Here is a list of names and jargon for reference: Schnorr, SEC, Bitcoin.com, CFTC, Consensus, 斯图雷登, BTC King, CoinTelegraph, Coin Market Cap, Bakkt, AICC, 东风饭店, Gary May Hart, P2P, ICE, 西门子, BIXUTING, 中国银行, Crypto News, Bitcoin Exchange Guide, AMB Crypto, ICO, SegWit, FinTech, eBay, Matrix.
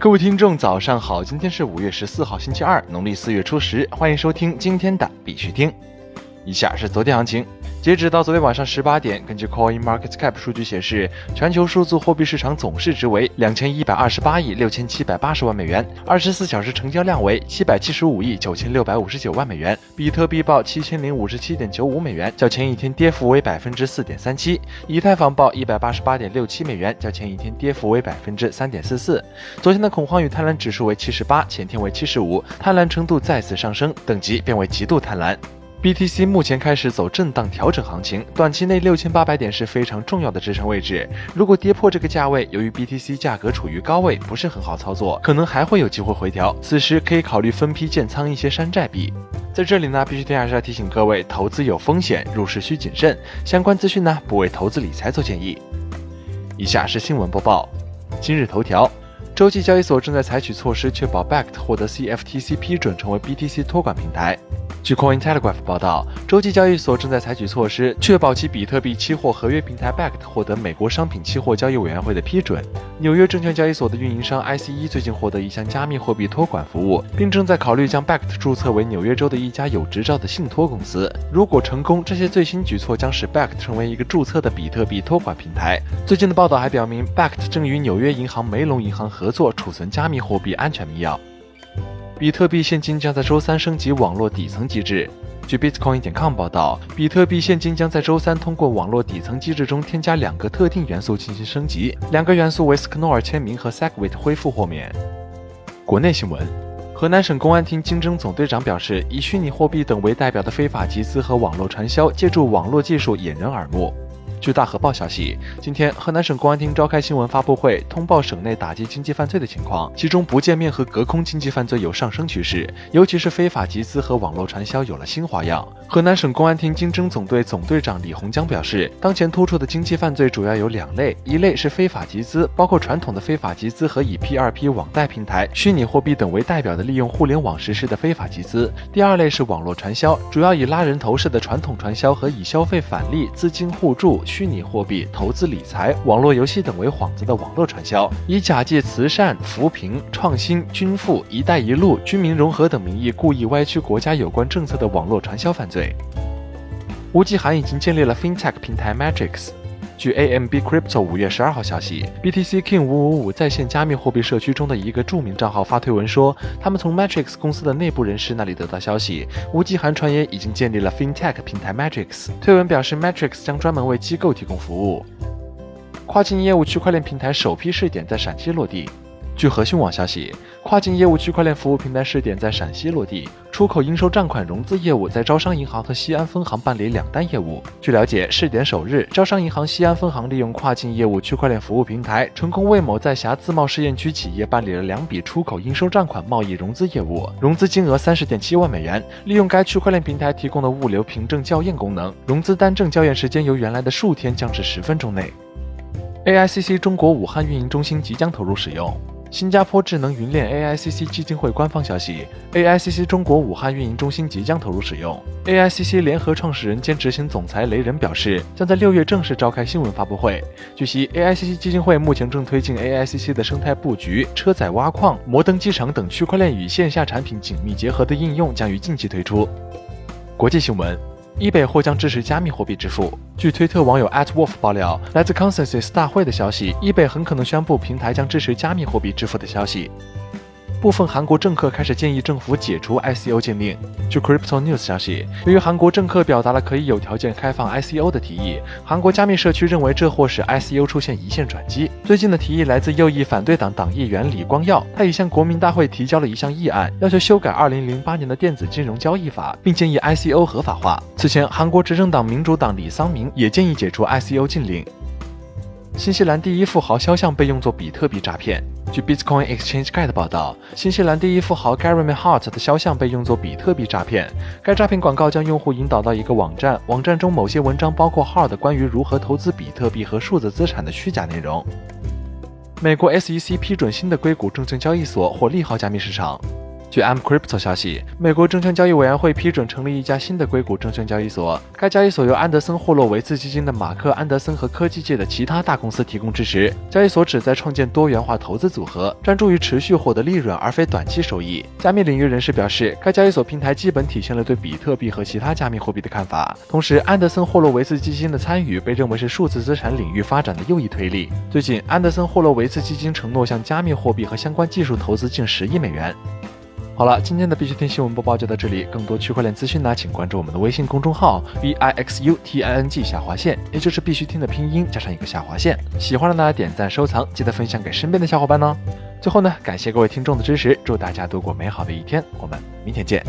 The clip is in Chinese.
各位听众早上好，今天是5月14号星期二，农历4月初10，欢迎收听今天的必须听。以下是昨天行情，截止到昨天晚上18点，根据 Coin Market Cap 数据显示，全球数字货币市场总市值为2128亿6780万美元，24小时成交量为775亿9659万美元，比特币报7057.95美元，较前一天跌幅为 4.37%， 以太坊报 188.67美元，较前一天跌幅为 3.44%。 昨天的恐慌与贪婪指数为78，前天为75，贪婪程度再次上升，等级变为极度贪婪。BTC 目前开始走震荡调整行情，短期内6800点是非常重要的支撑位置，如果跌破这个价位，由于 BTC 价格处于高位，不是很好操作，可能还会有机会回调，此时可以考虑分批建仓一些山寨币。在这里呢，必须还是要提醒各位，投资有风险，入市需谨慎，相关资讯呢不为投资理财做建议。以下是新闻播报。今日头条，洲际交易所正在采取措施确保 Bakkt 获得 CFTC 批准成为 BTC 托管平台。据 CoinTelegraph 报道，洲际交易所正在采取措施，确保其比特币期货合约平台 Bakkt 获得美国商品期货交易委员会的批准。纽约证券交易所的运营商 ICE 最近获得一项加密货币托管服务，并正在考虑将 Bakkt 注册为纽约州的一家有执照的信托公司。如果成功，这些最新举措将使 Bakkt 成为一个注册的比特币托管平台。最近的报道还表明， Bakkt 正与纽约银行梅隆银行合作储存加密货币安全密钥。比特币现金将在周三升级网络底层机制。据 Bitcoin.com 报道，比特币现金将在周三通过网络底层机制中添加2个特定元素进行升级，2个元素为 Schnorr 签名和 SegWit 恢复豁免。国内新闻，河南省公安厅经侦总队长表示，以虚拟货币等为代表的非法集资和网络传销借助网络技术引人耳目。据大河报消息，今天河南省公安厅召开新闻发布会，通报省内打击经济犯罪的情况，其中不见面和隔空经济犯罪有上升趋势，尤其是非法集资和网络传销有了新花样。河南省公安厅经侦总队总队长李洪江表示，当前突出的经济犯罪主要有2类，一类是非法集资，包括传统的非法集资和以 P2P 网贷平台、虚拟货币等为代表的利用互联网实施的非法集资；第2类是网络传销，主要以拉人头式的传统传销和以消费返利、资金互助、虚拟货币、投资理财、网络游戏等为幌子的网络传销，以假借慈善、扶贫、创新、均富、一带一路、居民融合等名义，故意歪曲国家有关政策的网络传销犯罪。吴继涵已经建立了 FinTech 平台 Matrix。据 AMB Crypto 5月12号消息， BTC King 555在线加密货币社区中的一个著名账号发推文说，他们从 Matrix 公司的内部人士那里得到消息，吴继涵传言已经建立了 FinTech 平台 Matrix。 推文表示， Matrix 将专门为机构提供服务。跨境业务区块链平台首批试点在陕西落地。据和讯网消息，跨境业务区块链服务平台试点在陕西落地，出口应收账款融资业务在招商银行和西安分行办理2单业务。据了解，试点首日，招商银行西安分行利用跨境业务区块链服务平台，成功为某在辖自贸试验区企业办理了2笔出口应收账款贸易融资业务，融资金额 30.7 万美元。利用该区块链平台提供的物流凭证校验功能，融资单证校验时间由原来的数天降至10分钟内。 AICC 中国武汉运营中心即将投入使用。新加坡智能云链 AICC 基金会官方消息 ，AICC 中国武汉运营中心即将投入使用。AICC 联合创始人兼执行总裁雷仁表示，将在6月正式召开新闻发布会。据悉 ，AICC 基金会目前正推进 AICC 的生态布局、车载挖矿、摩登机场等区块链与线下产品紧密结合的应用将于近期推出。国际新闻。eBay 或将支持加密货币支付。据推特网友 @wolf 爆料，来自 Consensus 大会的消息， eBay 很可能宣布平台将支持加密货币支付的消息。部分韩国政客开始建议政府解除 ICO 禁令。据 Crypto News 消息，由于韩国政客表达了可以有条件开放 ICO 的提议，韩国加密社区认为这或使 ICO 出现一线转机。最近的提议来自右翼反对党党议员李光耀，他已向国民大会提交了一项议案，要求修改2008年的电子金融交易法，并建议 ICO 合法化。此前，韩国执政党民主党李桑明也建议解除 ICO 禁令。新西兰第一富豪肖像被用作比特币诈骗。据 Bitcoin Exchange Guide 报道，新西兰第一富豪 Gary May Hart 的肖像被用作比特币诈骗。该诈骗广告将用户引导到一个网站，网站中某些文章包括 Hart 关于如何投资比特币和数字资产的虚假内容。美国 SEC 批准新的硅谷证券交易所获利好加密市场。据 AMB Crypto 消息，美国证券交易委员会批准成立一家新的硅谷证券交易所。该交易所由安德森霍洛维茨基金的马克·安德森和科技界的其他大公司提供支持。交易所旨在创建多元化投资组合，专注于持续获得利润而非短期收益。加密领域人士表示，该交易所平台基本体现了对比特币和其他加密货币的看法。同时，安德森霍洛维茨基金的参与被认为是数字资产领域发展的又一推力。最近，安德森霍洛维茨基金承诺向加密货币和相关技术投资近10亿美元。好了，今天的必须听新闻播报就到这里。更多区块链资讯呢，请关注我们的微信公众号 BIXUTING 下划线，也就是必须听的拼音加上一个下划线。喜欢的呢，点赞收藏，记得分享给身边的小伙伴哦。最后呢，感谢各位听众的支持，祝大家度过美好的一天，我们明天见。